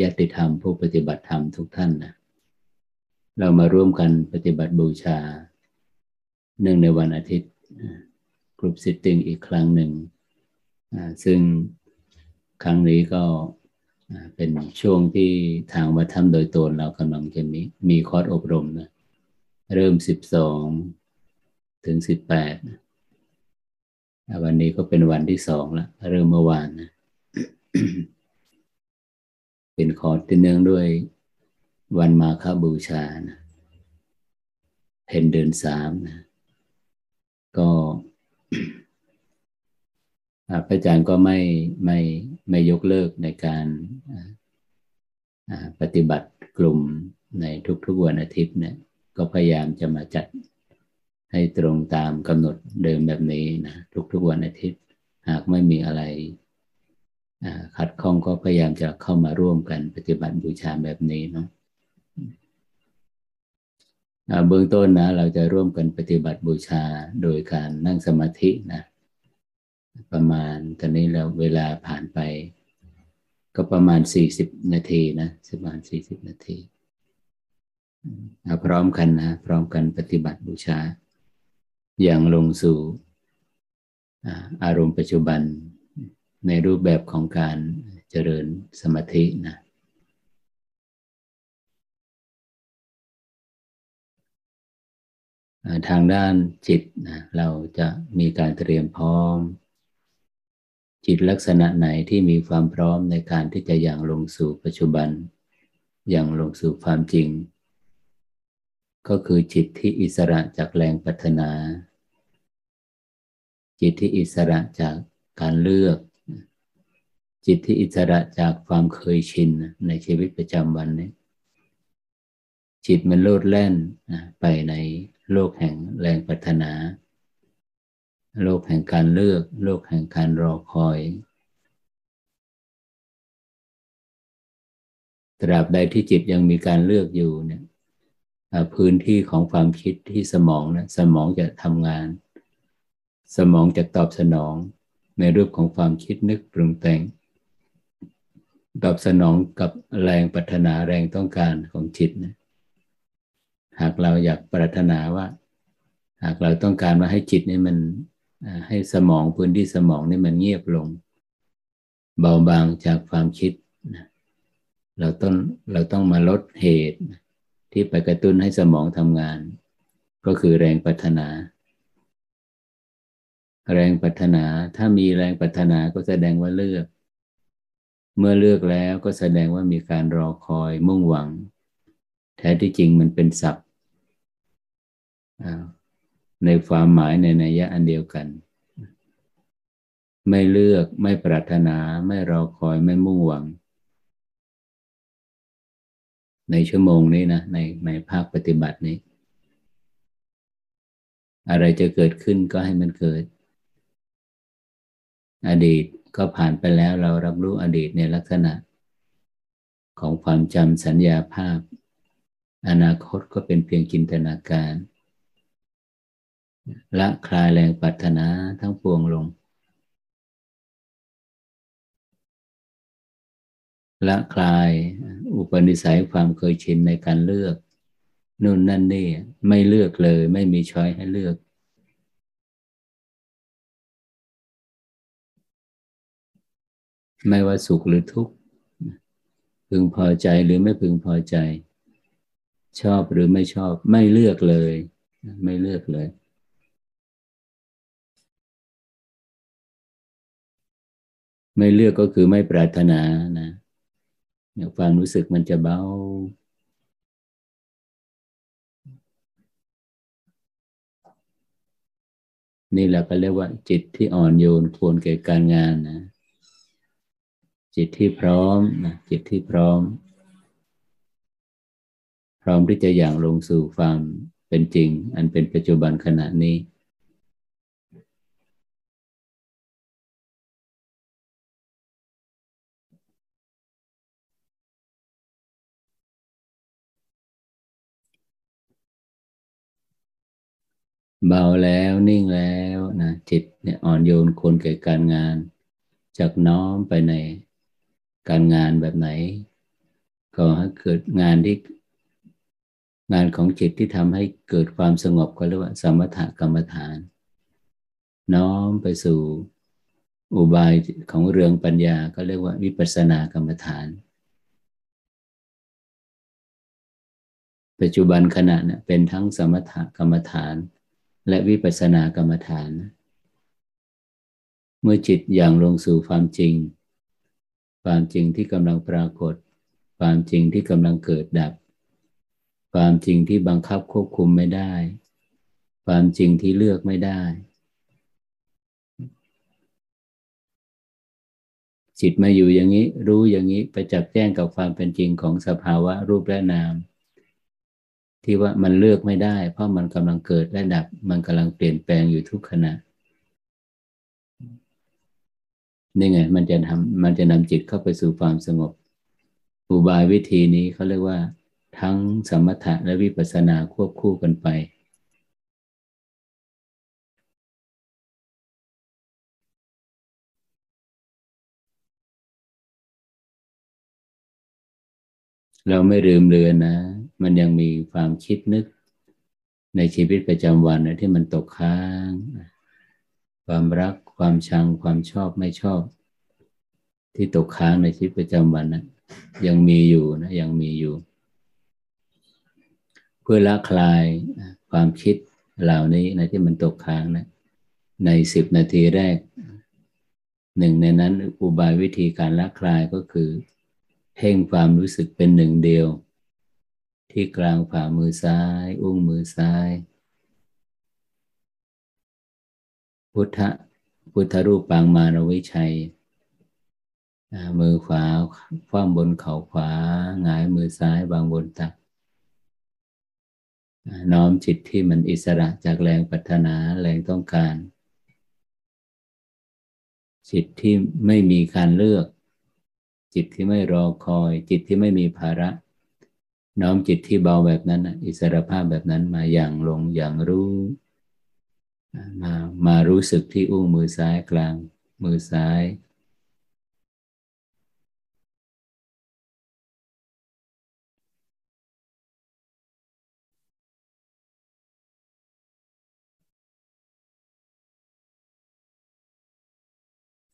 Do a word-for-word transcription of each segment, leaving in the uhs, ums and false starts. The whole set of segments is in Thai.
ญาติธรรมผู้ปฏิบัติธรรมทุกท่านนะเรามาร่วมกันปฏิบัติบูชาเนื่องในวันอาทิตย์กลุ่มสิทธิงอีกครั้งหนึ่งซึ่งครั้งนี้ก็เป็นช่วงที่ทางวัฒนธรรมโดยตนเรากำลังจะมีมีคอร์สอบรมนะเริ่มสิบสองถึงสิบแปดวันนี้ก็เป็นวันที่สองละเริ่มเมื่อวานนะ เป็นคอร์สที่เนื่องด้วยวันมาฆบูชานะเพ็ญเดือนสามนะก็ พระอาจารย์ก็ไม่ไม่ไม่ยกเลิกในการปฏิบัติกลุ่มในทุกๆวันอาทิตย์เนี่ยก็พยายามจะมาจัดให้ตรงตามกำหนดเดิมแบบนี้นะทุกๆวันอาทิตย์หากไม่มีอะไรขัดข้องก็พยายามจะเข้ามาร่วมกันปฏิบัติบูชาแบบนี้เนาะเบื้องต้นนะเราจะร่วมกันปฏิบัติบูชาโดยการนั่งสมาธินะประมาณตอนนี้เราเวลาผ่านไปก็ประมาณสี่สิบนาทีนะประมาณสี่สิบนาทีเอาพร้อมกันนะพร้อมกันปฏิบัติบูชาอย่างลงสู่อารมณ์ปัจจุบันในรูปแบบของการเจริญสมาธินะทางด้านจิตนะเราจะมีการเตรียมพร้อมจิตลักษณะไหนที่มีความพร้อมในการที่จะอย่างลงสู่ปัจจุบันอย่างลงสู่ความจริงก็คือจิตที่อิสระจากแรงปรารถนาจิตที่อิสระจากการเลือกจิตที่อิสระจากความเคยชินในชีวิตประจำวันนี้จิตมันโลดแล่นไปในโลกแห่งแรงปรารถนาโลกแห่งการเลือกโลกแห่งการรอคอยตราบใดที่จิตยังมีการเลือกอยู่เนี่ยพื้นที่ของความคิดที่สมองนะสมองจะทำงานสมองจะตอบสนองในรูปของความคิดนึกปรุงแต่งตอบสนองกับแรงปรารถนาแรงต้องการของจิตนะหากเราอยากปรารถนาว่าหากเราต้องการมาให้จิตนี่มันให้สมองพื้นที่สมองนี่มันเงียบลงเบาบางจากความคิดนะเราต้องเราต้องมาลดเหตุที่ไปกระตุ้นให้สมองทำงานก็คือแรงปรารถนาแรงปรารถนาถ้ามีแรงปรารถนาก็แสดงว่าเลือกเมื่อเลือกแล้วก็แสดงว่ามีการรอคอยมุ่งหวังแท้ที่จริงมันเป็นศัพท์ในความหมายในนัยยะอันเดียวกันไม่เลือกไม่ปรารถนาไม่รอคอยไม่มุ่งหวังในชั่วโมงนี้นะในในภาคปฏิบัตินี้อะไรจะเกิดขึ้นก็ให้มันเกิดอดีตก็ผ่านไปแล้วเรารับรู้อดีตในลักษณะของความจำสัญญาภาพอนาคตก็เป็นเพียงจินตนาการละคลายแรงปรารถนาทั้งปวงลงละคลายอุปนิสัยความเคยชินในการเลือกนู่นนั่นนี่ไม่เลือกเลยไม่มีช้อยให้เลือกไม่ว่าสุขหรือทุกข์พึงพอใจหรือไม่พึงพอใจชอบหรือไม่ชอบไม่เลือกเลยไม่เลือกเลยไม่เลือกก็คือไม่ปรารถนานะความรู้สึกมันจะเบานี่แหละก็เรียกว่าจิตที่อ่อนโยนควรแก่การงานนะจิตที่พร้อมนะจิตที่พร้อมพร้อมที่จะอย่างลงสู่ความเป็นจริงอันเป็นปัจจุบันขณะนี้เบาแล้วนิ่งแล้วนะจิตเนี่ยอ่อนโยนควรแก่การงานจากน้อมไปในการงานแบบไหน ก่อให้เกิดงานที่งานของจิตที่ทำให้เกิดความสงบก็เรียกว่าสมถกรรมฐานน้อมไปสู่อุบายของเรืองปัญญาก็เรียกว่าวิปัสสนากรรมฐานปัจจุบันขณะเนี่ยเป็นทั้งสมถกรรมฐานและวิปัสสนากรรมฐานเมื่อจิตอย่างลงสู่ความจริงความจริงที่กำลังปรากฏความจริงที่กำลังเกิดดับความจริงที่บังคับควบคุมไม่ได้ความจริงที่เลือกไม่ได้จิตมาอยู่อย่างนี้รู้อย่างนี้ไปจับแจ้งกับความเป็นจริงของสภาวะรูปและนามที่ว่ามันเลือกไม่ได้เพราะมันกำลังเกิดและดับมันกำลังเปลี่ยนแปลงอยู่ทุกขณะนี่ไงมันจะทำมันจะนำจิตเข้าไปสู่ความสงบอุบายวิธีนี้เขาเรียกว่าทั้งสมถะและวิปัสสนาควบคู่กันไปเราไม่ลืมเลือนนะมันยังมีความคิดนึกในชีวิตประจำวันนะที่มันตกค้างความรักความชังความชอบไม่ชอบที่ตกค้างในชีวิตประจำวันนะยังมีอยู่นะยังมีอยู่เพื่อละคลายความคิดเหล่านี้นะที่มันตกค้างนะในสิบนาทีแรกหนึ่งในนั้นอุบายวิธีการละคลายก็คือเพ่งความรู้สึกเป็นหนึ่งเดียวที่กลางฝ่ามือซ้ายอุ้งมือซ้ายพุทธพุทธรูปปางมารวิชัยมือขวาคว่ำบนเข่าขวาหงายมือซ้ายวางบนตักน้อมจิตที่มันอิสระจากแรงปรารถนาแรงต้องการจิตที่ไม่มีการเลือกจิตที่ไม่รอคอยจิตที่ไม่มีภาระน้อมจิตที่เบาแบบนั้นอิสรภาพแบบนั้นมาอย่างลงอย่างรู้มามารู้สึกที่อุ้งมือซ้ายกลางมือซ้า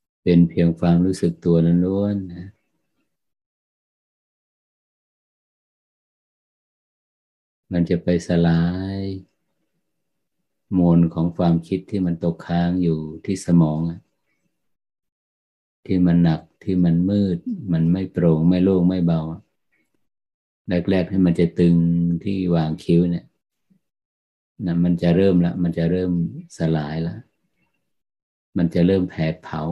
ยเป็นเพียงความรู้สึกตัวล้วนๆนะมันจะไปสลายมวลของความคิดที่มันตกค้างอยู่ที่สมองที่มันหนักที่มันมืดมันไม่โปร่งไม่โล่งไม่เบาแรกๆให้มันจะตึงที่วางคิ้วเนี่ยนะมันจะเริ่มละมันจะเริ่มสลายละมันจะเริ่มแผดเผา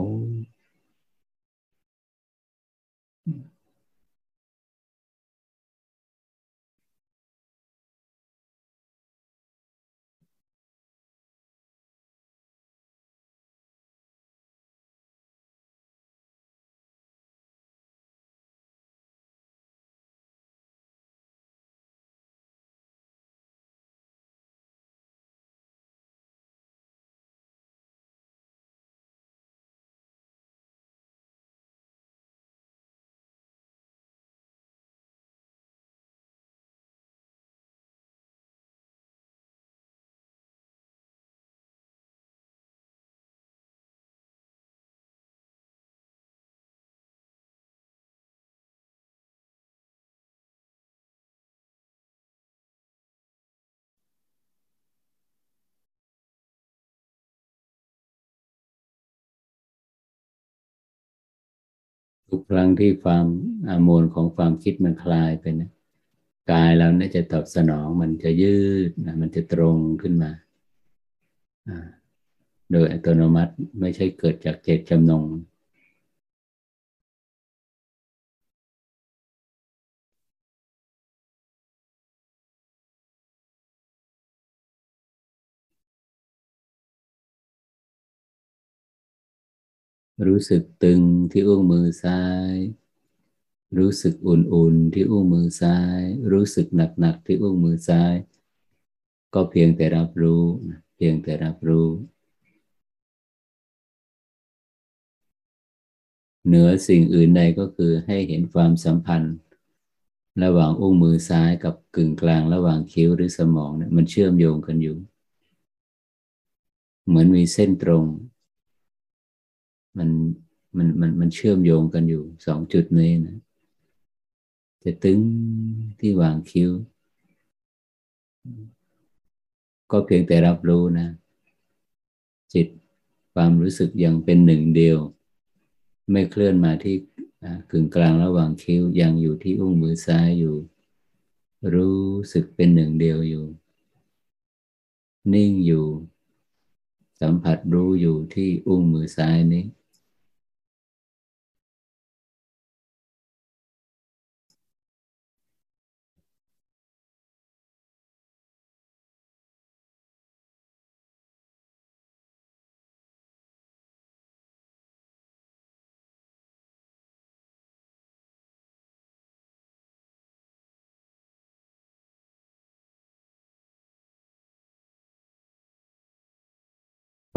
ทุกครั้งที่ความอาโมนของความคิดมันคลายไปนะกายเราเนี่ยจะตอบสนองมันจะยืดนะมันจะตรงขึ้นมาโดยอัตโนมัติไม่ใช่เกิดจากเจตจำนงรู้สึกตึงที่อุ้งมือซ้ายรู้สึกอุ่นๆที่อุ้งมือซ้ายรู้สึกหนักๆที่อุ้งมือซ้ายก็เพียงแต่รับรู้เพียงแต่รับรู้เหนือสิ่งอื่นใดก็คือให้เห็นความสัมพันธ์ ระหว่างอุ้งมือซ้ายกับกึ่งกลางระหว่างคิ้วหรือสมองเนี่ยมันเชื่อมโยงกันอยู่เหมือนมีเส้นตรงมันมันมันมันเชื่อมโยงกันอยู่สองจุดนี้นะจะตึงที่หว่างคิ้วก็เพียงแต่รับรู้นะจิตความรู้สึกยังเป็นหนึ่งเดียวไม่เคลื่อนมาที่กึ่งกลางระหว่างคิ้วยังอยู่ที่อุ้งมือซ้ายอยู่รู้สึกเป็นหนึ่งเดียวอยู่นิ่งอยู่สัมผัสรู้อยู่ที่อุ้งมือซ้ายนี้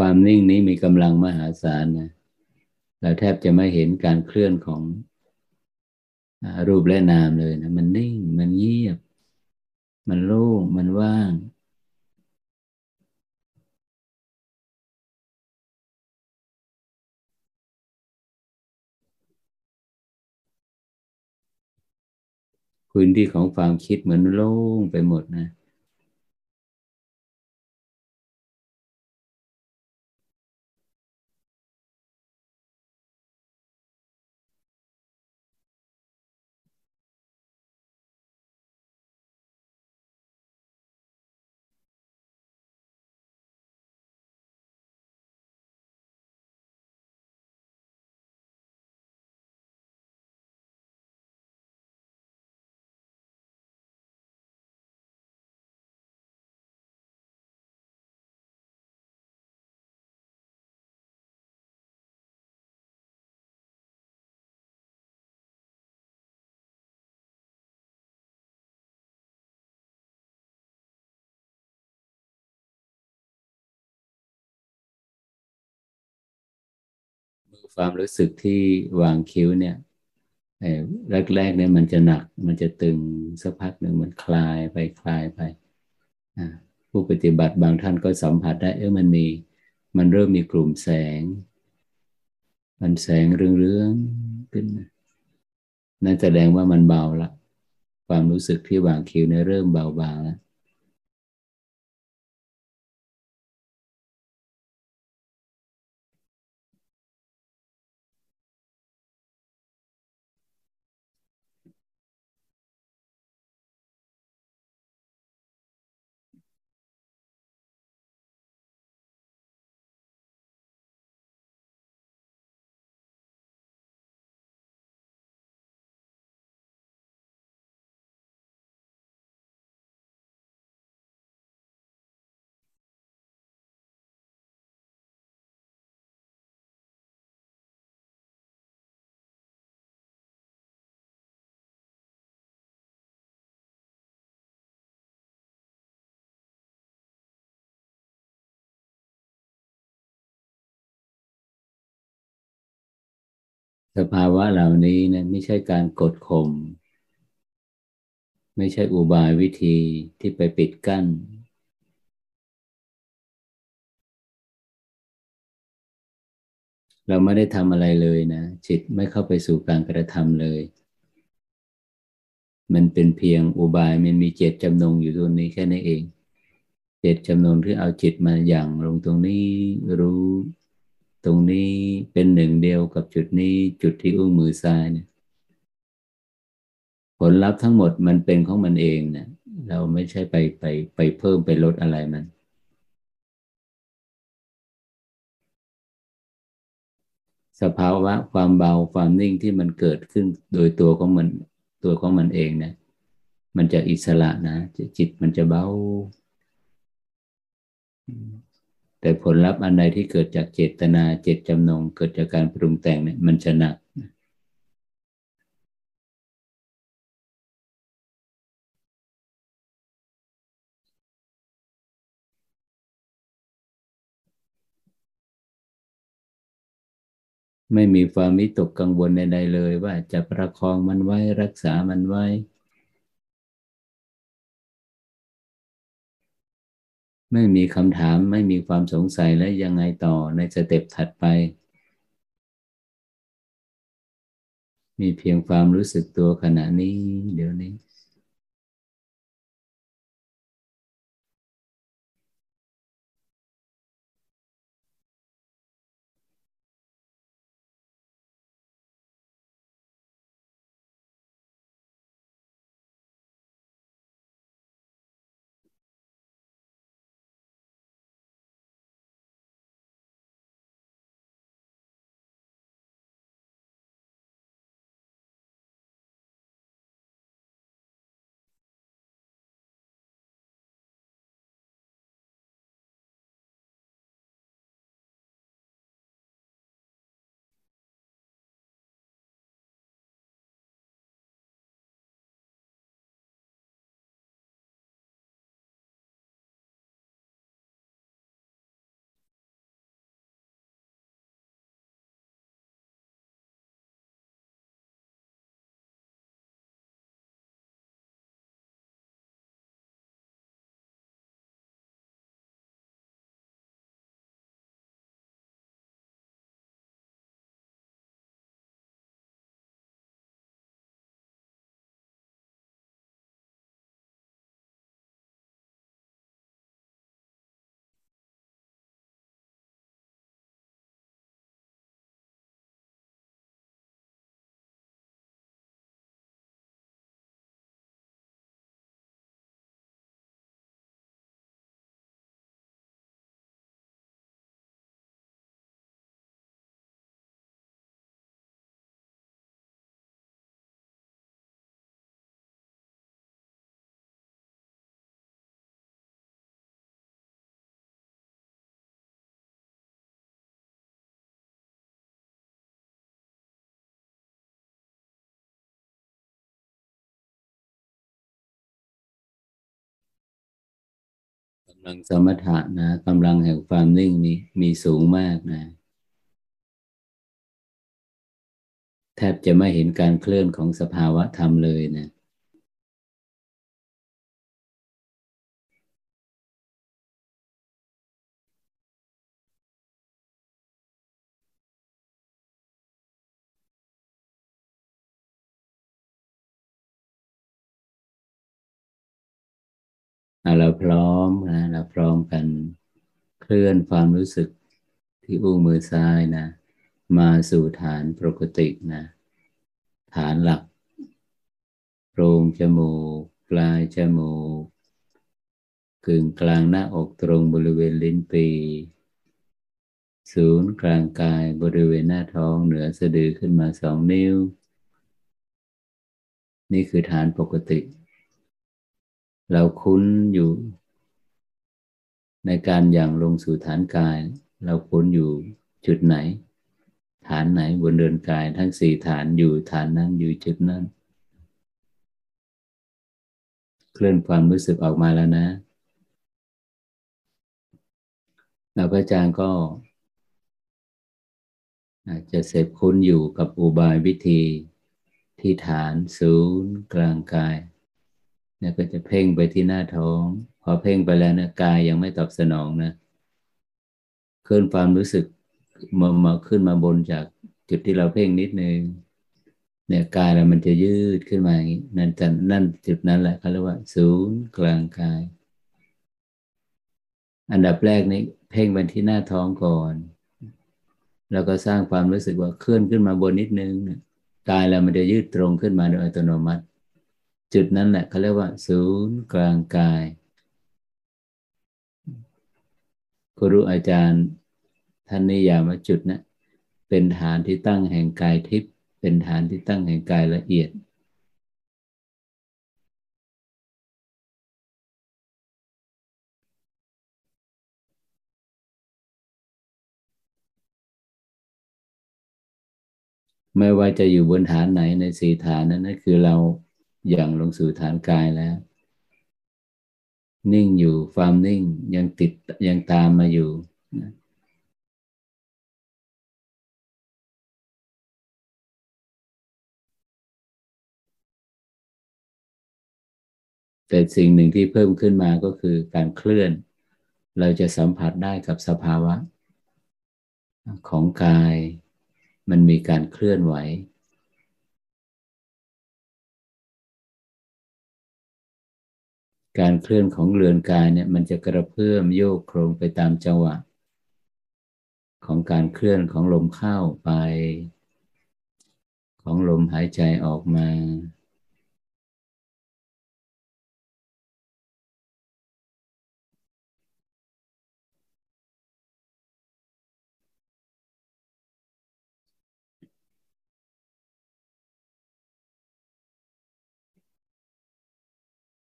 ความนิ่งนี้มีกำลังมหาศาลนะเราแทบจะไม่เห็นการเคลื่อนของรูปและนามเลยนะมันนิ่งมันเงียบมันโล่งมันว่างพื้นที่ของความคิดเหมือนโล่งไปหมดนะความรู้สึกที่วางคิ้วเนี่ยแรกๆเนี่ยมันจะหนักมันจะตึงสักพักหนึ่งมันคลายไปคลายไปผู้ปฏิบัติบางท่านก็สัมผัสได้เออมันมีมันเริ่มมีกลุ่มแสงมันแสงเรื่องๆขึ้นนั่นแสดงว่ามันเบาละความรู้สึกที่วางคิ้วเนี่ยเริ่มเบาบางแล้วสภาวะเหล่านี้นะไม่ใช่การกดข่มไม่ใช่อุบายวิธีที่ไปปิดกั้นเราไม่ได้ทำอะไรเลยนะจิตไม่เข้าไปสู่การกระทำเลยมันเป็นเพียงอุบายมันมีเจตจำนงอยู่ตรงนี้แค่นั้นเองเจตจำนงที่เอาจิตมาหยั่งลงตรงนี้รู้ตรงนี้เป็นหนึ่งเดียวกับจุดนี้จุดที่อุ้งมือซ้ายเนี่ยผลลัพธ์ทั้งหมดมันเป็นของมันเองเนี่ยเราไม่ใช่ไปไปไปเพิ่มไปลดอะไรมันสภาวะความเบาความนิ่งที่มันเกิดขึ้นโดยตัวของมันตัวของมันเองเนี่ยมันจะอิสระนะจิตมันจะเบาแต่ผลลัพธ์อันใดที่เกิดจากเจตนาเจตจำนงเกิดจากการปรุงแต่งเนี่ยมันจะหนักไม่มีความวิตกกังวลใดๆเลยว่าจะประคองมันไว้รักษามันไว้ ไม่มีคำถามไม่มีความสงสัยและยังไงต่อในสเต็ปถัดไปมีเพียงความรู้สึกตัวขณะนี้เดี๋ยวนี้กำลังสมถะนะกำลังแห่งความนิ่งนี้มีสูงมากนะแทบจะไม่เห็นการเคลื่อนของสภาวะธรรมเลยนะเราพร้อมนะเราพร้อมกันเคลื่อนความรู้สึกที่อุ้งมือซ้ายนะมาสู่ฐานปกตินะฐานหลักโพรงจมูกปลายจมูกกึ่งกลางหน้าอกตรงบริเวณลิ้นปีศูนย์กลางกายบริเวณหน้าท้องเหนือสะดือขึ้นมาสองนิ้วนี่คือฐานปกติเราคุ้นอยู่ในการหยั่งลงสู่ฐานกายเราคุ้นอยู่จุดไหนฐานไหนบนเดินกายทั้งสี่ฐานอยู่ฐานนั้นอยู่จุดนั้นเคลื่อนความรู้สึกออกมาแล้วนะเราพระอาจารย์ก็อาจจะเสพคุ้นอยู่กับอุบายวิธีที่ฐานศูนย์กลางกายเนี่ยก็จะเพ่งไปที่หน้าท้องพอเพ่งไปแล้วนะกายยังไม่ตอบสนองนะเคลื่อนความรู้สึกมามาขึ้นมาบนจากจุดที่เราเพ่งนิดนึงเนี่ยกายเรามันจะยืดขึ้นมาอย่างนี้นั่นนั่นจุดนั้นแหละเขาเรียกว่าศูนย์กลางกายอันดับแรกนี้เพ่งไปที่หน้าท้องก่อนแล้วก็สร้างความรู้สึกว่าเคลื่อนขึ้นมาบนนิดนึงกายเรามันจะยืดตรงขึ้นมาโดยอัตโนมัติจุดนั้นแหละเขาเรียกว่าศูนย์กลางกายครูอาจารย์ท่านนิยามว่าจุดนะเป็นฐานที่ตั้งแห่งกายทิพย์เป็นฐานที่ตั้งแห่งกายละเอียดไม่ว่าจะอยู่บนฐานไหนในสี่ฐานนั้นนั่นคือเราอย่างลงสู่ฐานกายแล้วนิ่งอยู่ความนิ่งยังติดยังตามมาอยู่นะแต่สิ่งหนึ่งที่เพิ่มขึ้นมาก็คือการเคลื่อน เราจะสัมผัสได้กับสภาวะของกายมันมีการเคลื่อนไหวการเคลื่อนของเรือนกายเนี่ยมันจะกระเพื่อมโยกโครงไปตามจังหวะของการเคลื่อนของลมเข้าไปของลมหายใจออกมา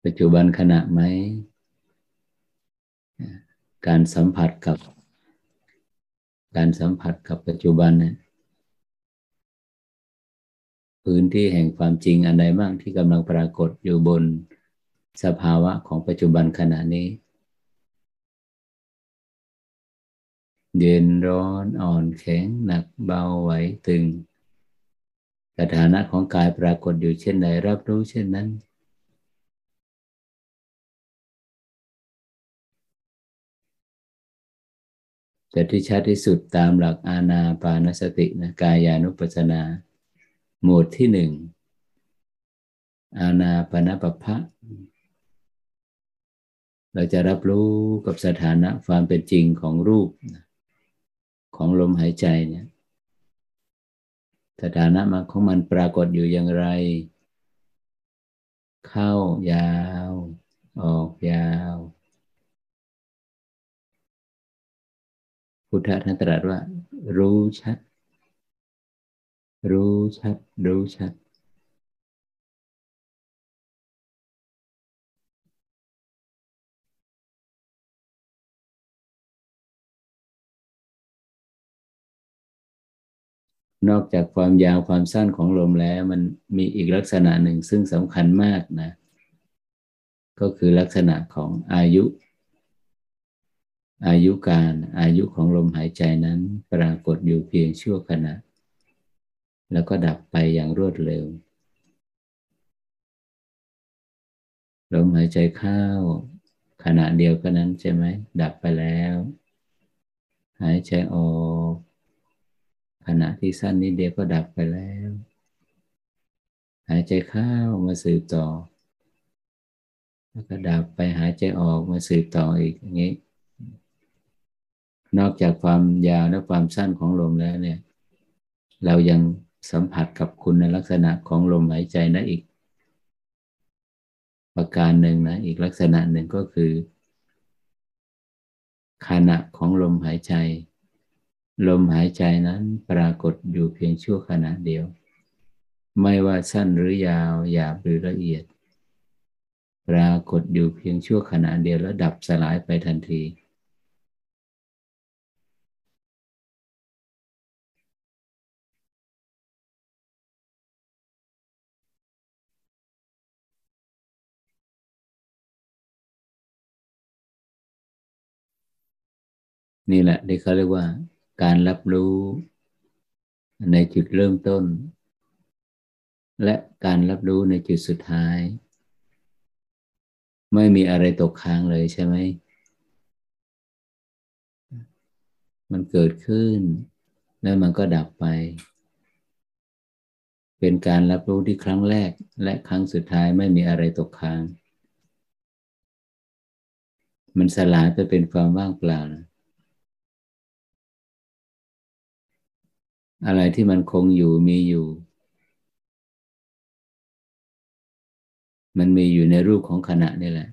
ปัจจุบันขณะไหมการสัมผัสกับการสัมผัสกับปัจจุบันเนี่ยพื้นที่แห่งความจริงอันใดบ้างที่กำลังปรากฏอยู่บนสภาวะของปัจจุบันขณะนี้เย็นร้อนอ่อนแข็งหนักเบาไหวตึงสถานะของกายปรากฏอยู่เช่นใดรับรู้เช่นนั้นแต่ที่ชัดที่สุดตามหลักอานาปานสตินะกายานุปัสสนาหมวดที่หนึ่งอานาปานปภะเราจะรับรู้กับสถานะความเป็นจริงของรูปของลมหายใจเนี่ยสถานะมันของมันปรากฏอยู่อย่างไรเข้ายาวออกยาวพุทธะท่านตรัสว่ารู้ชัดรู้ชัดรู้ชัดนอกจากความยาวความสั้นของลมแล้วมันมีอีกลักษณะหนึ่งซึ่งสำคัญมากนะก็คือลักษณะของอายุอายุการอายุของลมหายใจนั้นปรากฏอยู่เพียงชั่วขณะแล้วก็ดับไปอย่างรวดเร็วลมหายใจเข้าขณะเดียวกันนั้นใช่ไหมดับไปแล้วหายใจออกขณะที่สั้นนิดเดียวก็ดับไปแล้วหายใจเข้ามาสืบต่อแล้วก็ดับไปหายใจออกมาสืบต่ออีกอย่างนี้นอกจากความยาวและความสั้นของลมแล้วเนี่ยเรายังสัมผัสกับคุณในลักษณะของลมหายใจนะอีกประการหนึ่งนะอีกลักษณะหนึ่งก็คือขณะของลมหายใจลมหายใจนั้นปรากฏอยู่เพียงชั่วขณะเดียวไม่ว่าสั้นหรือยาวหยาบหรือละเอียดปรากฏอยู่เพียงชั่วขณะเดียวแล้วดับสลายไปทันทีนี่แหละที่เขาเรียกว่าการรับรู้ในจุดเริ่มต้นและการรับรู้ในจุดสุดท้ายไม่มีอะไรตกค้างเลยใช่ไหมมันเกิดขึ้นแล้วมันก็ดับไปเป็นการรับรู้ที่ครั้งแรกและครั้งสุดท้ายไม่มีอะไรตกค้างมันสลายไปเป็นความว่างเปล่าอะไรที่มันคงอยู่มีอยู่มันมีอยู่ในรูปของขณะนี่แหละ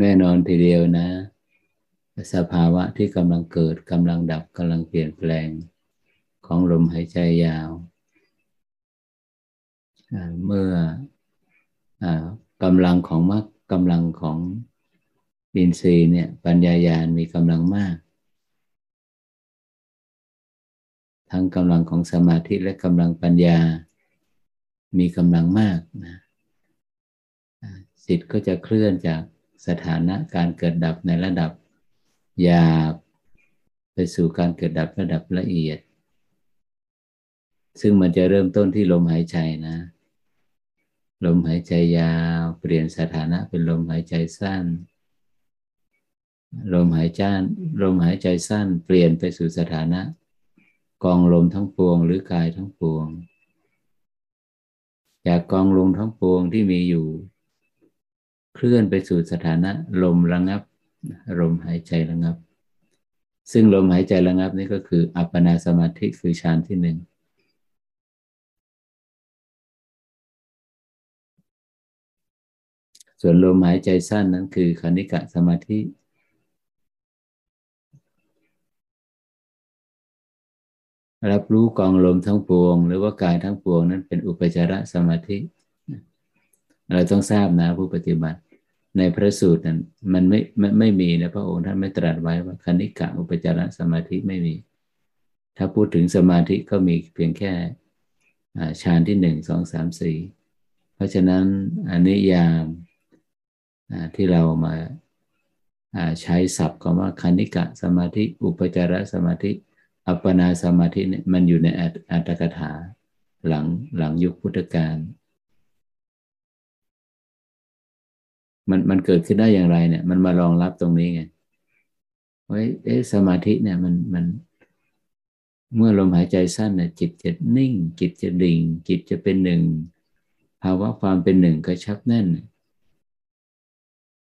แน่นอนทีเดียวนะสภาวะที่กำลังเกิดกำลังดับกำลังเปลี่ยนแปลงของลมหายใจยาวเมื่อกำลังของมรรคกำลังของอินทรีย์เนี่ยปัญญาญาณมีกำลังมาก ทั้งกำลังของสมาธิและกำลังปัญญามีกำลังมากนะจิตก็จะเคลื่อนจากสถานะการเกิดดับในระดับหยาบไปสู่การเกิดดับระดับละเอียดซึ่งมันจะเริ่มต้นที่ลมหายใจนะลมหายใจยาวเปลี่ยนสถานะเป็นลมหายใจสั้นลมหายใจลมหายใจสั้นเปลี่ยนไปสู่สถานะกองลมทั้งปวงหรือกายทั้งปวงจากกองลมทั้งปวงที่มีอยู่เคลื่อนไปสู่สถานะลมระงับลมหายใจระงับซึ่งลมหายใจระงับนี่ก็คืออัปปนาสมาธิคือฌานที่หนึ่งส่วนลมหายใจสั้นนั้นคือคณิกะสมาธิรับรู้กองลมทั้งปวงหรือว่ากายทั้งปวงนั้นเป็นอุปจารสมาธิเราต้องทราบนะผู้ปฏิบัติในพระสูตรนั้นมันไม่ไม่ไม่มีนะพระองค์ท่านไม่ตรัสไว้ว่าคณิกะอุปจารสมาธิไม่มีถ้าพูดถึงสมาธิก็มีเพียงแค่ฌานที่หนึ่งสองสามสี่เพราะฉะนั้นอนิยามที่เรามาใช้ศัพท์คำว่าคณิกะสมาธิอุปจารสมาธิอัปปนาสมาธิเนี่ยมันอยู่ในอัตถกถาหลังหลังยุคพุทธกาลมันมันเกิดขึ้นได้อย่างไรเนี่ยมันมารองรับตรงนี้ไงเฮ้ยเอ๊ะสมาธิเนี่ยมันมันเมื่อลมหายใจสั้นเนี่ยจิตจะนิ่งจิตจะดิ่งจิตจะเป็นหนึ่งภาวะความเป็นหนึ่งกระชับแน่น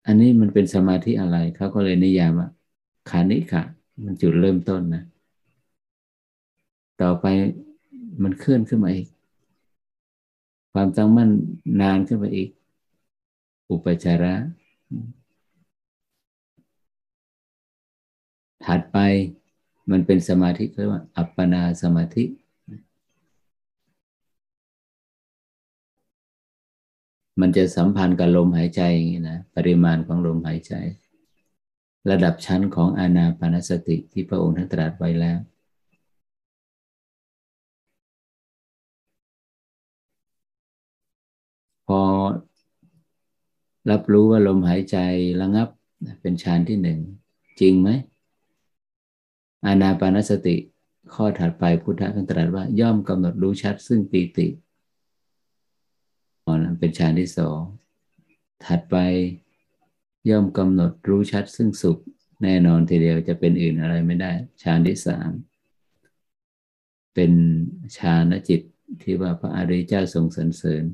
อันนี้มันเป็นสมาธิอะไรเขาก็เลยนิยามว่าคานิกะมันจุดเริ่มต้นนะต่อไปมันเคลื่อนขึ้นมาอีกความตั้งมั่นนานขึ้นมาอีกอุปจาระถัดไปมันเป็นสมาธิเรียกว่าอัปปนาสมาธิมันจะสัมพันธ์กับลมหายใจอย่างนี้นะปริมาณของลมหายใจระดับชั้นของอานาปานสติที่พระองค์ท่านตรัสไว้แล้วพอรับรู้ว่าลมหายใจระงับเป็นฌานที่หนึ่งจริงไหมอานาปานสติข้อถัดไปพุทธะท่านตรัสว่าย่อมกำหนดรู้ชัดซึ่งปีตินั้นเป็นฌานที่สองถัดไปย่อมกำหนดรู้ชัดซึ่งสุขแน่นอนทีเดียวจะเป็นอื่นอะไรไม่ได้ฌานที่สามเป็นฌานจิตที่ว่าพระอริยเจ้าทรงสรรเสริญ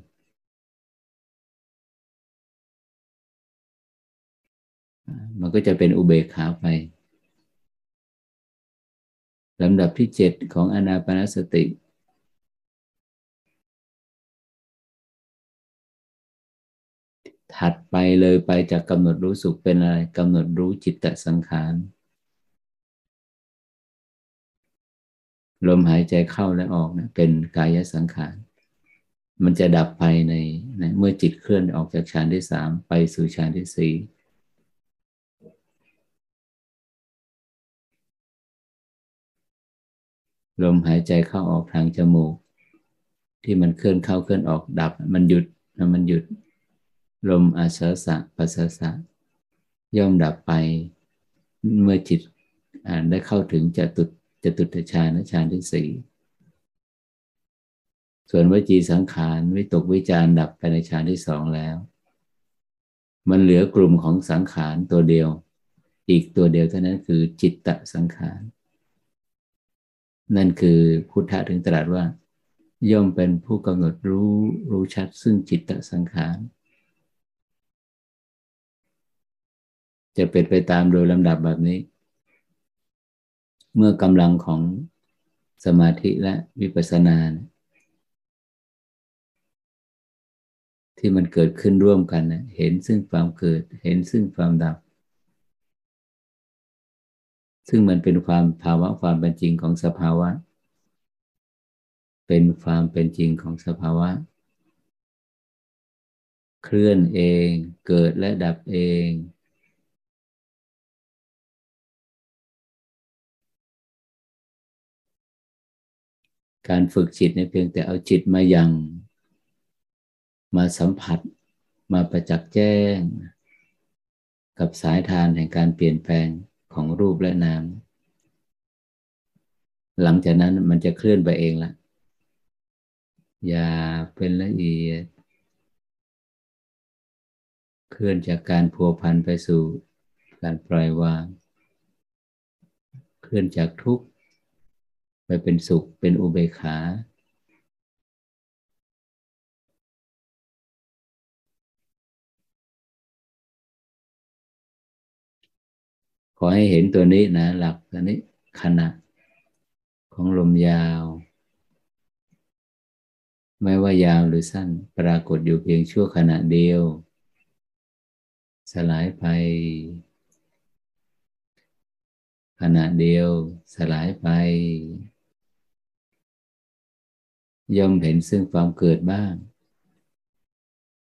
มันก็จะเป็นอุเบกขาไปลำดับที่เจ็ดของอานาปานสติถัดไปเลยไปจากกำหนดรู้สุขเป็นอะไรกำหนดรู้จิตตสังขารลมหายใจเข้าและออกนะเป็นกายสังขารมันจะดับไปในนะเมื่อจิตเคลื่อนออกจากฌานที่สามไปสู่ฌานที่สี่ลมหายใจเข้าออกทางจมูกที่มันเคลื่อนเข้าเคลื่อนออกดับมันหยุดนะมันหยุดลมอาสาสะปัสสะสะย่อมดับไปเมื่อจิตได้เข้าถึงจตุตจตุตฌานฌานที่สี่ส่วนวจีสังขารวิตกวิจารดับไปในฌานที่สองแล้วมันเหลือกลุ่มของสังขารตัวเดียวอีกตัวเดียวเท่านั้นคือจิตตสังขารนั่นคือพุทธะถึงตรัสว่าย่อมเป็นผู้กำหนดรู้รู้ชัดซึ่งจิตตสังขารจะเป็นไปตามโดยลำดับแบบนี้เมื่อกำลังของสมาธิและวิปัสสนาที่มันเกิดขึ้นร่วมกันนะเห็นซึ่งความเกิดเห็นซึ่งความดับซึ่งมันเป็นความภาวะความเป็นจริงของสภาวะเป็นความเป็นจริงของสภาวะเคลื่อนเองเกิดและดับเอง การฝึกจิตในเพียงแต่เอาจิตมายังมาสัมผัสมาประจักษ์แจ้งกับสายทานแห่งการเปลี่ยนแปลงของรูปและนามหลังจากนั้นมันจะเคลื่อนไปเองละอย่าเป็นละเอียดเคลื่อนจากการพัวพันไปสู่การปล่อยวางเคลื่อนจากทุกข์ไปเป็นสุขเป็นอุเบกขาขอให้เห็นตัวนี้นะหลักตัวนี้ขณะของลมยาวไม่ว่ายาวหรือสั้นปรากฏอยู่เพียงชั่วขณะเดียวสลายไปขณะเดียวสลายไปย่อมเห็นซึ่งความเกิดบ้าง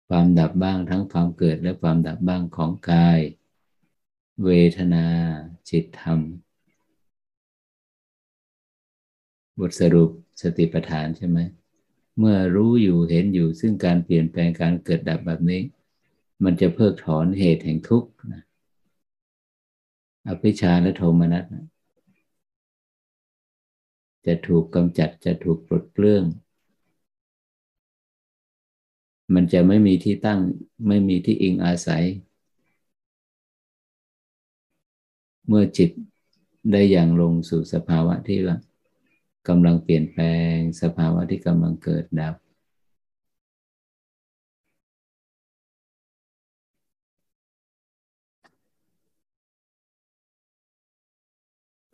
ความดับบ้างทั้งความเกิดและความดับบ้างของกายเวทนาจิตธรรมบทสรุปสติปัฏฐานใช่ไหมเมื่อรู้อยู่เห็นอยู่ซึ่งการเปลี่ยนแปลงการเกิดดับแบบนี้มันจะเพิกถอนเหตุแห่งทุกข์นะอภิชฌาและโทมนัสนะจะถูกกำจัดจะถูกปลดเปลื้องมันจะไม่มีที่ตั้งไม่มีที่อิงอาศัยเมื่อจิตได้อย่างลงสู่สภาวะที่กำลังเปลี่ยนแปลงสภาวะที่กำลังเกิดดับ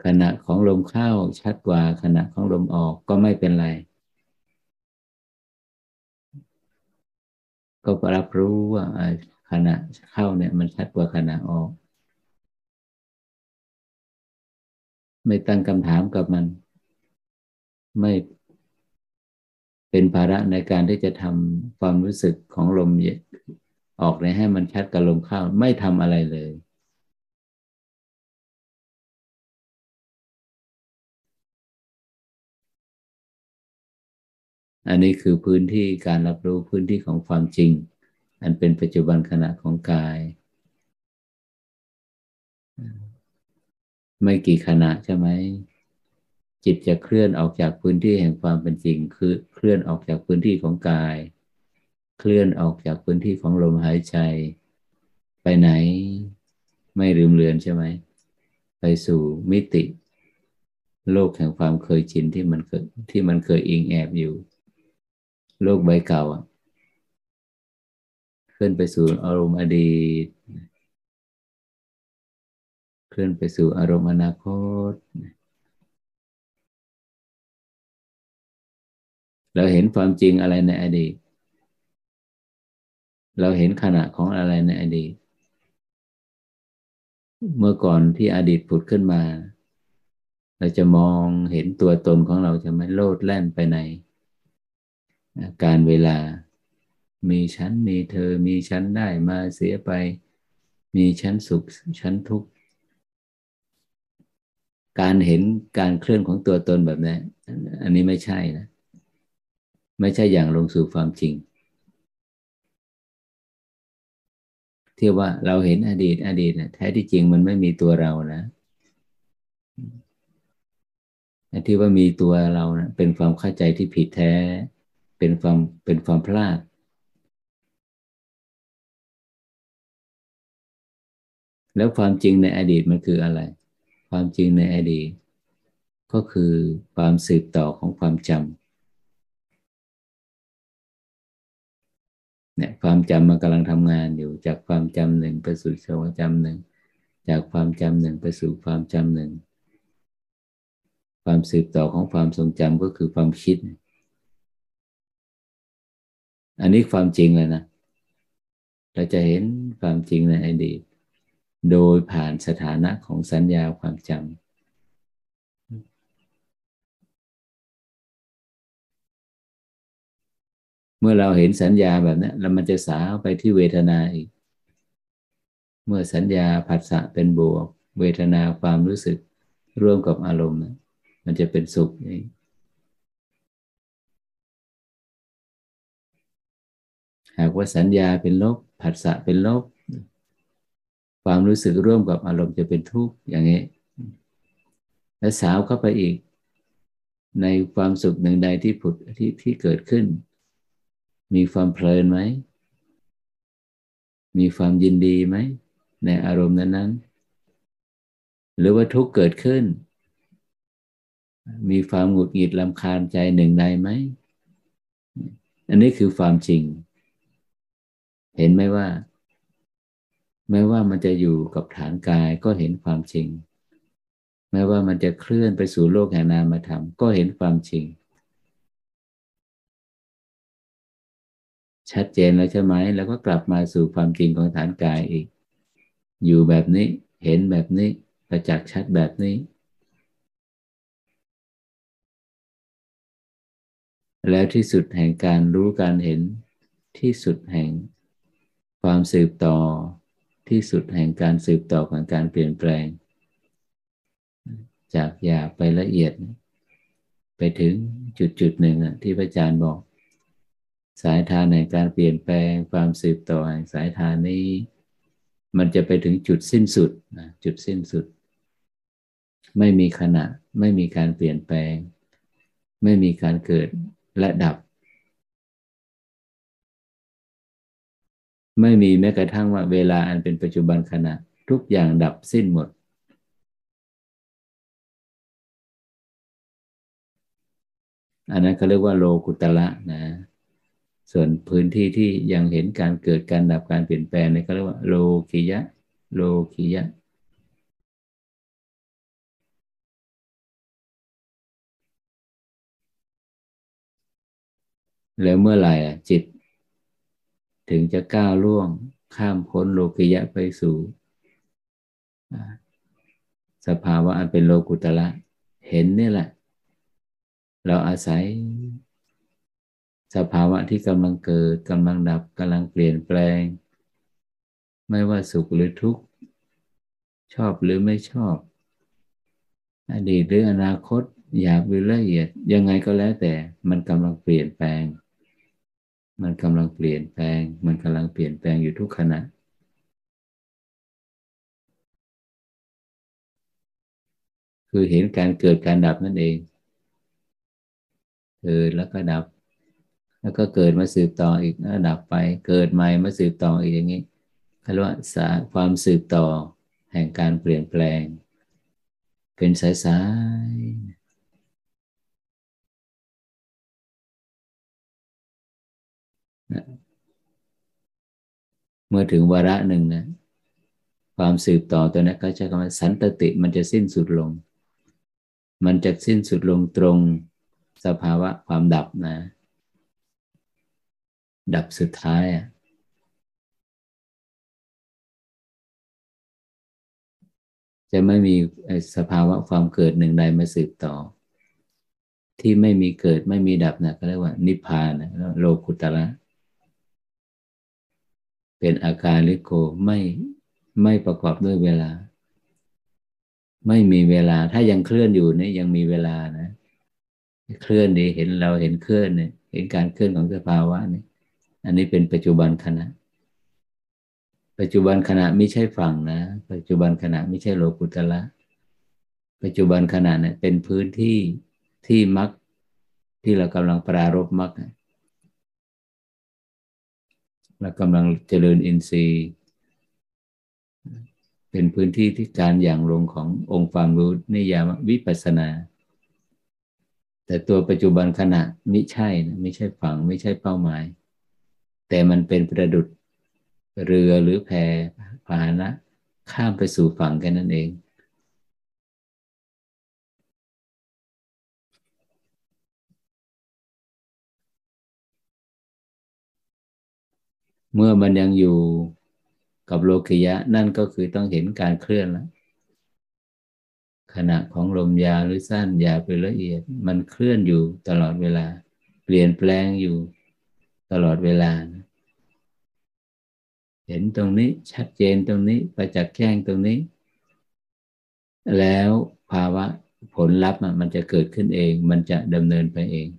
ขณะของลมเข้าชัดกว่าขณะของลมออกก็ไม่เป็นไรก็รับรู้ว่าขณะเข้าเนี่ยมันชัดกว่าขณะออกไม่ตั้งคำถามกับมันไม่เป็นภาระในการที่จะทำความรู้สึกของลมออกให้มันชัดกับลมเข้าไม่ทำอะไรเลยอันนี้คือพื้นที่การรับรู้พื้นที่ของความจริงอันเป็นปัจจุบันขณะของกายไม่กี่ขณะใช่ไหมจิตจะเคลื่อนออกจากพื้นที่แห่งความเป็นจริงคือเคลื่อนออกจากพื้นที่ของกายเคลื่อนออกจากพื้นที่ของลมหายใจไปไหนไม่ลืมเลือนใช่ไหมไปสู่มิติโลกแห่งความเคยชินที่มันเคยที่มันเคยอิงแอบอยู่โลกใบเก่าอ่ะเคลื่อนไปสู่อารมณ์อดีตเคลื่อนไปสู่อารมณ์อนาคตเราเห็นความจริงอะไรในอดีตเราเห็นขณะของอะไรในอดีตเมื่อก่อนที่อดีตผุดขึ้นมาเราจะมองเห็นตัวตนของเราจะไม่โลดแล่นไปในการเวลามีฉันมีเธอมีฉันได้มาเสียไปมีฉันสุขฉันทุกข์การเห็นการเคลื่อนของตัวตนแบบนี้อันนี้ไม่ใช่นะไม่ใช่อย่างลงสู่ความจริงที่ว่าเราเห็นอดีตอดีตนะแท้ที่จริงมันไม่มีตัวเรานะที่ว่ามีตัวเรานะเป็นความเข้าใจที่ผิดแท้เป็นความเป็นความพลาดแล้วความจริงในอดีตมันคืออะไรความจริงในอดีตก็คือความสืบต่อของความจำเนี่ยความจำมันกำลังทำงานอยู่จากความจำหนึ่งไปสู่ความจำหนึ่งจากความจำหนึ่งไปสู่ความจำหนึ่งความสืบต่อของความทรงจำก็คือความคิดอันนี้ความจริงเลยนะเราจะเห็นความจริงในอดีตโดยผ่านสถานะของสัญญาความจำเมื่อเราเห็นสัญญาแบบนี้แล้วมันจะสาวไปที่เวทนาอีกเมื่อสัญญาผัสสะเป็นบวกเวทนาความรู้สึกร่วมกับอารมณ์มันจะเป็นสุข หากว่าสัญญาเป็นลบผัสสะเป็นลบความรู้สึกร่วมกับอารมณ์จะเป็นทุกข์อย่างนี้และสาวเข้าไปอีกในความสุขหนึ่งใดที่ผุดที่ที่เกิดขึ้นมีความเพลินไหมมีความยินดีไหมในอารมณ์นั้นๆหรือว่าทุกข์เกิดขึ้นมีความหงุดหงิดรำคาญใจหนึ่งใดไหมอันนี้คือความจริงเห็นไหมว่าแม้ว่ามันจะอยู่กับฐานกายก็เห็นความจริงแม้ว่ามันจะเคลื่อนไปสู่โลกแห่งนามธรรมก็เห็นความจริงชัดเจนแล้วใช่ไหมแล้วก็กลับมาสู่ความจริงของฐานกายอีกอยู่แบบนี้เห็นแบบนี้ประจักษ์ชัดแบบนี้แล้วที่สุดแห่งการรู้การเห็นที่สุดแห่งความสืบต่อที่สุดแห่งการสืบต่อของการเปลี่ยนแปลงจากหยาบไปละเอียดไปถึงจุดจุดหนึ่งที่พระอาจารย์บอกสายทานแห่งการเปลี่ยนแปลงความสืบต่อแห่งสายทานนี้มันจะไปถึงจุดสิ้นสุดนะจุดสิ้นสุดไม่มีขณะไม่มีการเปลี่ยนแปลงไม่มีการเกิดและดับไม่มีแม้กระทั่งว่าเวลาอันเป็นปัจจุบันขณะทุกอย่างดับสิ้นหมดอันนั้นเขาเรียกว่าโลกุตระนะส่วนพื้นที่ที่ยังเห็นการเกิดการดับการเปลี่ยนแปลงนี่เขาเรียกว่าโลกิยะโลกิยะแล้วเมื่อไหร่จิตถึงจะก้าวล่วงข้ามพ้นโลกิยะไปสู่สภาวะอันเป็นโลกุตระเห็นนี่แหละเราอาศัยสภาวะที่กำลังเกิดกำลังดับกำลังเปลี่ยนแปลงไม่ว่าสุขหรือทุกข์ชอบหรือไม่ชอบอดีตหรืออนาคตหยาบหรือละเอียดยังไงก็แล้วแต่มันกำลังเปลี่ยนแปลงมันกำลังเปลี่ยนแปลงมันกำลังเปลี่ยนแปลงอยู่ทุกขณะคือเห็นการเกิดการดับนั่นเองเกิดแล้วก็ดับแล้วก็เกิดมาสืบต่ออีกแล้วดับไปเกิดใหม่มาสืบต่ออีกอย่างนี้เขาเรียกว่าความสืบต่อแห่งการเปลี่ยนแปลงเป็นสายๆเมื่อถึงวาระหนึ่งนะความสืบต่อตัวนั้นก็ใช้คำว่าสันตติมันจะสิ้นสุดลงมันจะสิ้นสุดลงตรงสภาวะความดับนะดับสุดท้ายจะไม่มีสภาวะความเกิดหนึ่งใดมาสืบต่อที่ไม่มีเกิดไม่มีดับนะก็เรียกว่านิพพานนะโลกุตระเป็นอาการลิโกไม่ไม่ประกอบด้วยเวลาไม่มีเวลาถ้ายังเคลื่อนอยู่เนี่ยยังมีเวลานะเคลื่อนดีเห็นเราเห็นเคลื่อนเนี่ยเห็นการเคลื่อนของสภาวะเนี่ยอันนี้เป็นปัจจุบันขณะปัจจุบันขณะไม่ใช่ฝั่งนะปัจจุบันขณะไม่ใช่โลกุตระปัจจุบันขณะเนี่ยเป็นพื้นที่ที่มรรคที่เรากำลังปรารภมรรคเรากำลังเจริญอินทรีย์เป็นพื้นที่ที่การอย่างลงขององค์ความรู้นิยามวิปัสสนาแต่ตัวปัจจุบันขณะไม่ใช่นะไม่ใช่ฝั่งไม่ใช่เป้าหมายแต่มันเป็นประดุจเรือหรือแพพาหนะข้ามไปสู่ฝั่งกันนั่นเองเมื่อมันยังอยู่กับโลกิยะนั่นก็คือต้องเห็นการเคลื่อนแล้วขณะของลมยาวหรือสั้นยาวไปละเอียดมันเคลื่อนอยู่ตลอดเวลาเปลี่ยนแปลงอยู่ตลอดเวลาเห็นตรงนี้ชัดเจนตรงนี้ประจักษ์แจ้งตรงนี้แล้วภาวะผลลัพธ์มันจะเกิดขึ้นเองมันจะดำเนินไปเอง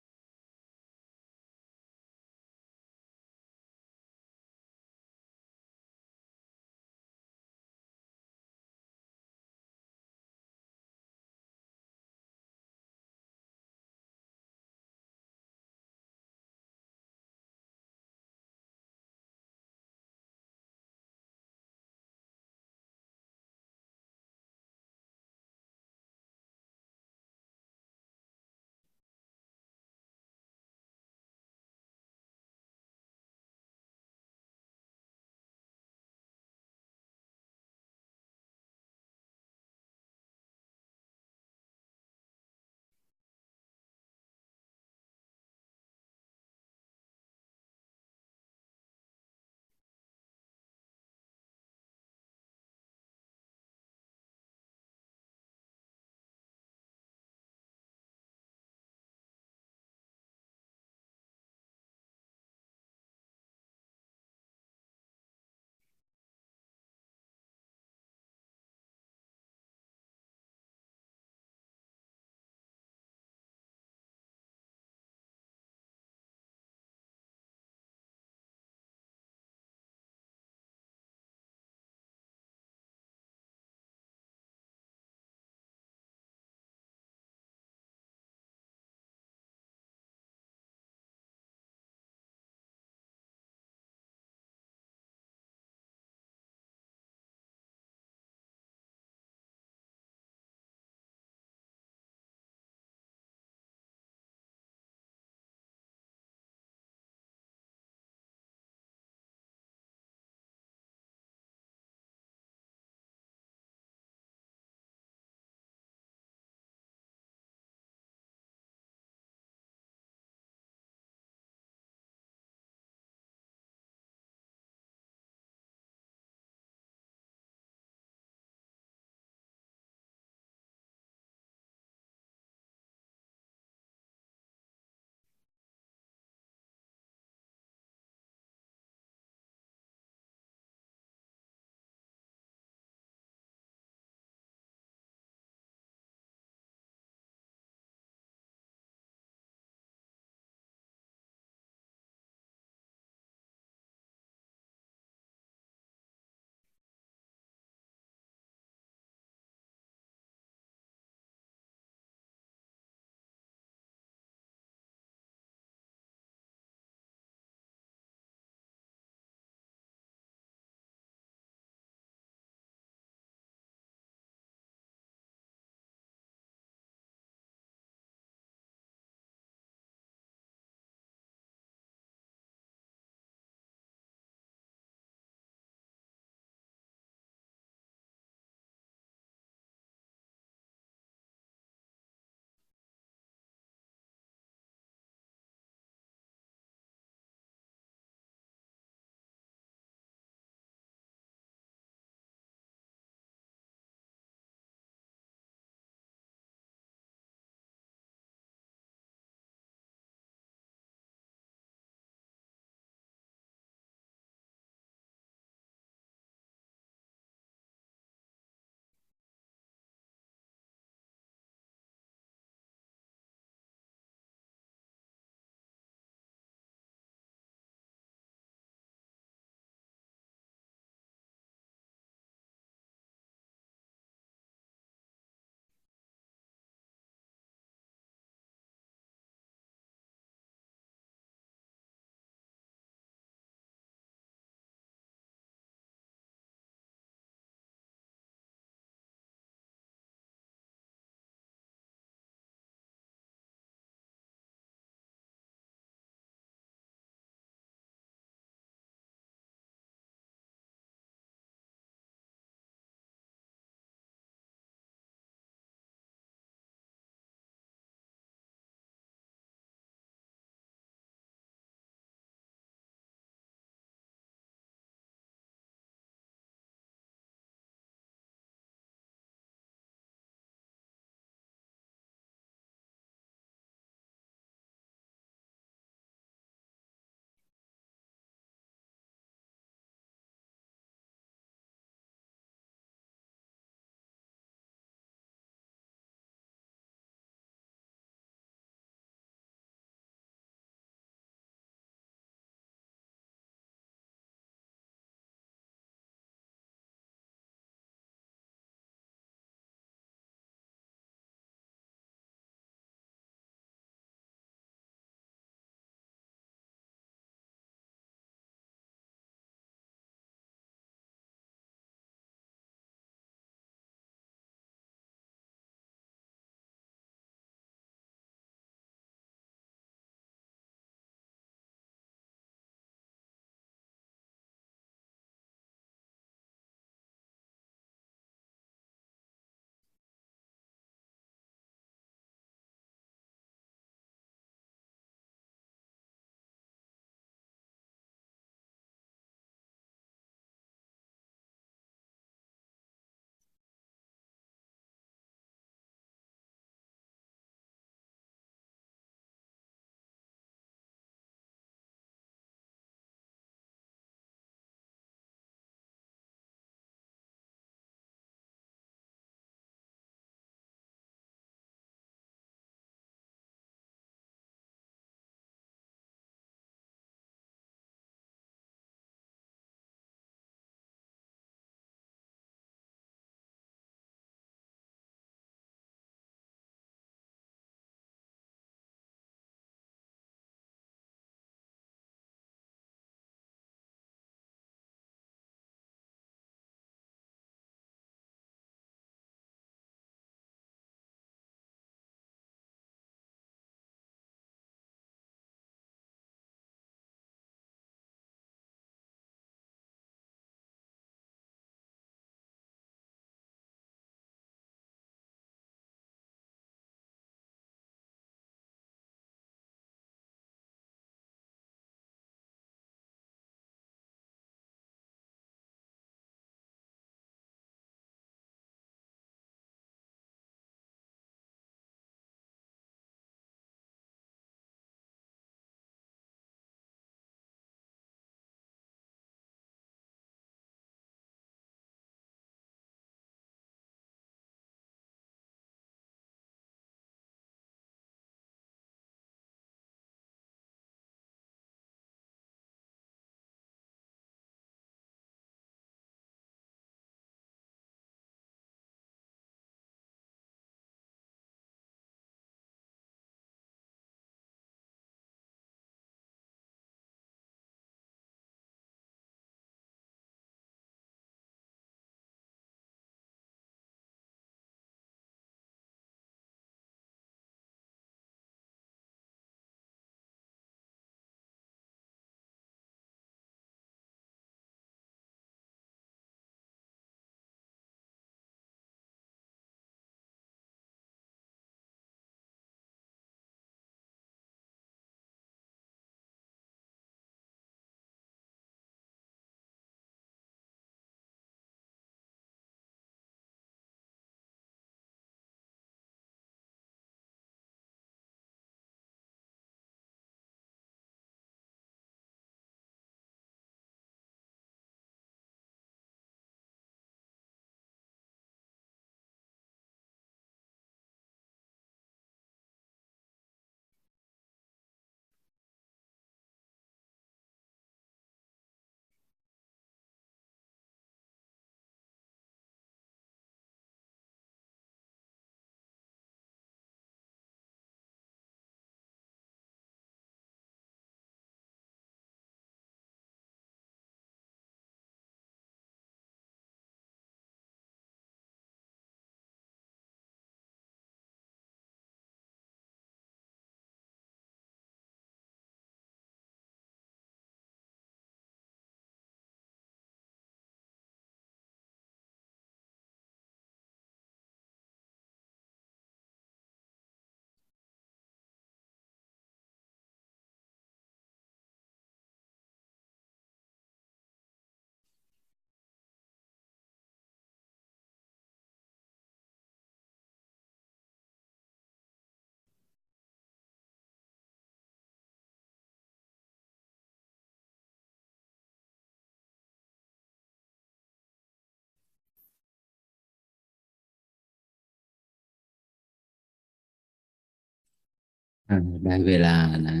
อ่าได้เวลานะ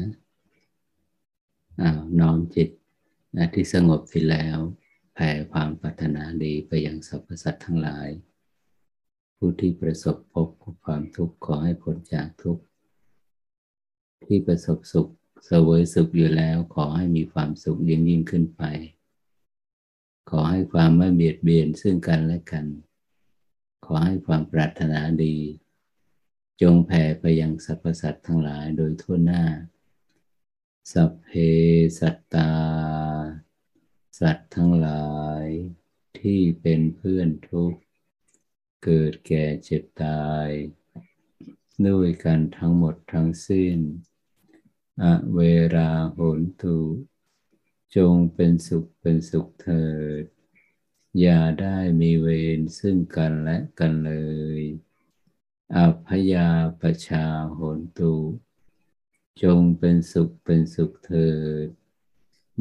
อ่าน้อมจิตนะที่สงบสิ้นแล้วแผ่ความปรารถนาดีไปยังสรรพสัตว์ทั้งหลายผู้ที่ประสบพบความทุกข์ขอให้พ้นจากทุกข์ที่ประสบสุขเสวยสุขอยู่แล้วขอให้มีความสุขยิ่งยิ่งขึ้นไปขอให้ความไม่เบียดเบียนซึ่งกันและกันขอให้ความปรารถนาดีจงแผ่ไปยังสรรพสัตว์ทั้งหลายโดยทั่วหน้าสัพเพสัตตาสัตว์ทั้งหลายที่เป็นเพื่อนทุกข์เกิดแก่เจ็บตายด้วยกันทั้งหมดทั้งสิ้นอเวราโหนตุจงเป็นสุขเป็นสุขเถิดอย่าได้มีเวรซึ่งกันและกันเลยอัพพยาปชาโหนตุจงเป็นสุขเป็นสุขเถิด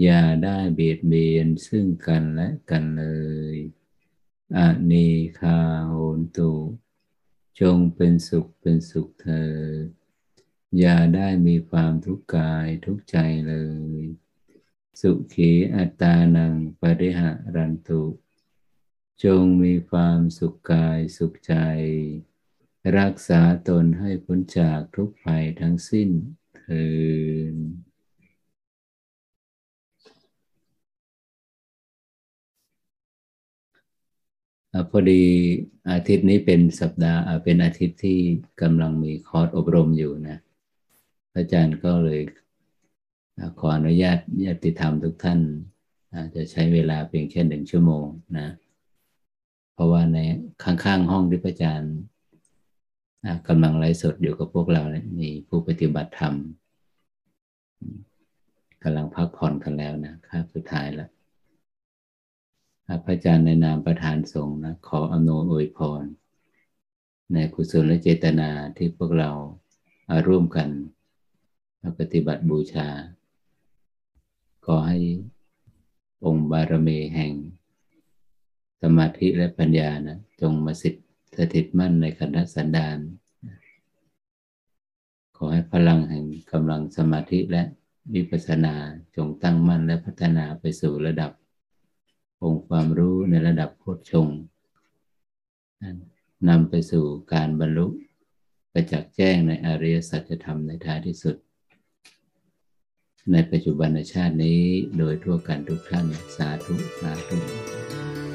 อย่าได้เบียดเบียนซึ่งกันและกันเลยอนีฆาโหนตุจงเป็นสุขเป็นสุขเถิดอย่าได้มีความทุกข์กายทุกข์ใจเลยสุขีอัตตานังปริหารันตุจงมีความสุขกายสุขใจรักษาตนให้พ้นจากทุกภัยทั้งสิ้นเถิดพอดีอาทิตย์นี้เป็นสัปดาห์เป็นอาทิตย์ที่กำลังมีคอร์สอบรมอยู่นะอาจารย์ก็เลยขออนุญาตญาติธรรมทุกท่านจะใช้เวลาเพียงแค่หนึ่งชั่วโมงนะเพราะว่าในข้างๆห้องที่อาจารย์กำลังไลฟ์สดอยู่กับพวกเราเนี่ยมีผู้ปฏิบัติธรรมกำลังพักผ่อนกันแล้วนะคาบสุดท้ายแล้วพระอาจารย์ในนามประธานสงฆ์นะขออำนวยอวยพรในกุศลและเจตนาที่พวกเราร่วมกันปฏิบัติบูชาขอให้องค์บารมีแห่งสมาธิและปัญญานะจงมาสิทธิ์สถิตมั่นในขันธสันดานขอให้พลังแห่งกำลังสมาธิและวิปัสสนาจงตั้งมั่นและพัฒนาไปสู่ระดับองค์ความรู้ในระดับโพชฌงค์นำไปสู่การบรรลุประจักษ์แจ้งในอริยสัจธรรมในท้ายที่สุดในปัจจุบันชาตินี้โดยทั่วกันทุกท่านสาธุสาธุ